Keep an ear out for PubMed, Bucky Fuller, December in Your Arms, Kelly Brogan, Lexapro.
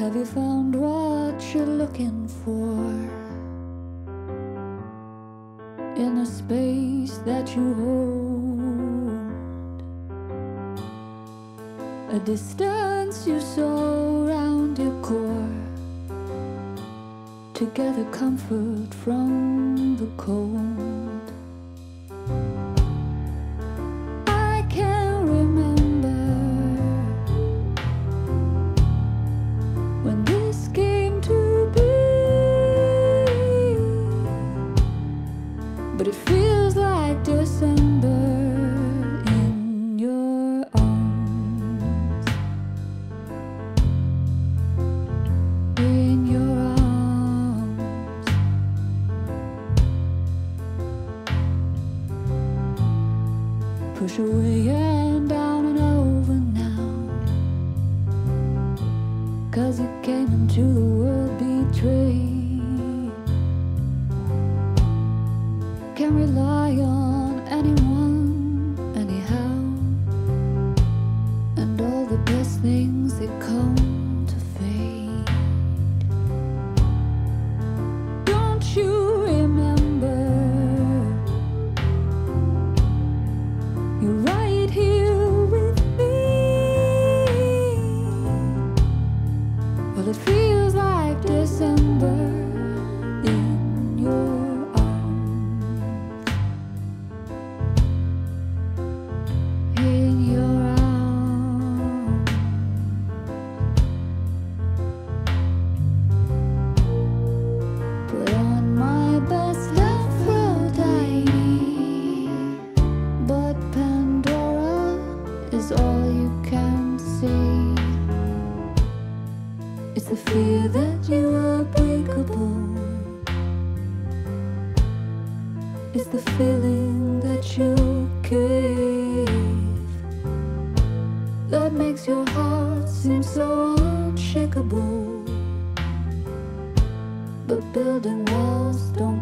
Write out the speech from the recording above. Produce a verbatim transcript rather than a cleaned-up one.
Have you found what you're looking for in the space that you hold? A distance you sew round your core to gather comfort from the cold. But it feels like December in your arms. In your arms. Push away and down and over now, 'cause you came into the world betrayed. Can't rely on anyone, anyhow, and all the best things that come to fade. Don't you remember? You're right here with me. Well, it feels like December. It's the fear that you are breakable. It's the feeling that you give that makes your heart seem so unshakable. But building walls don't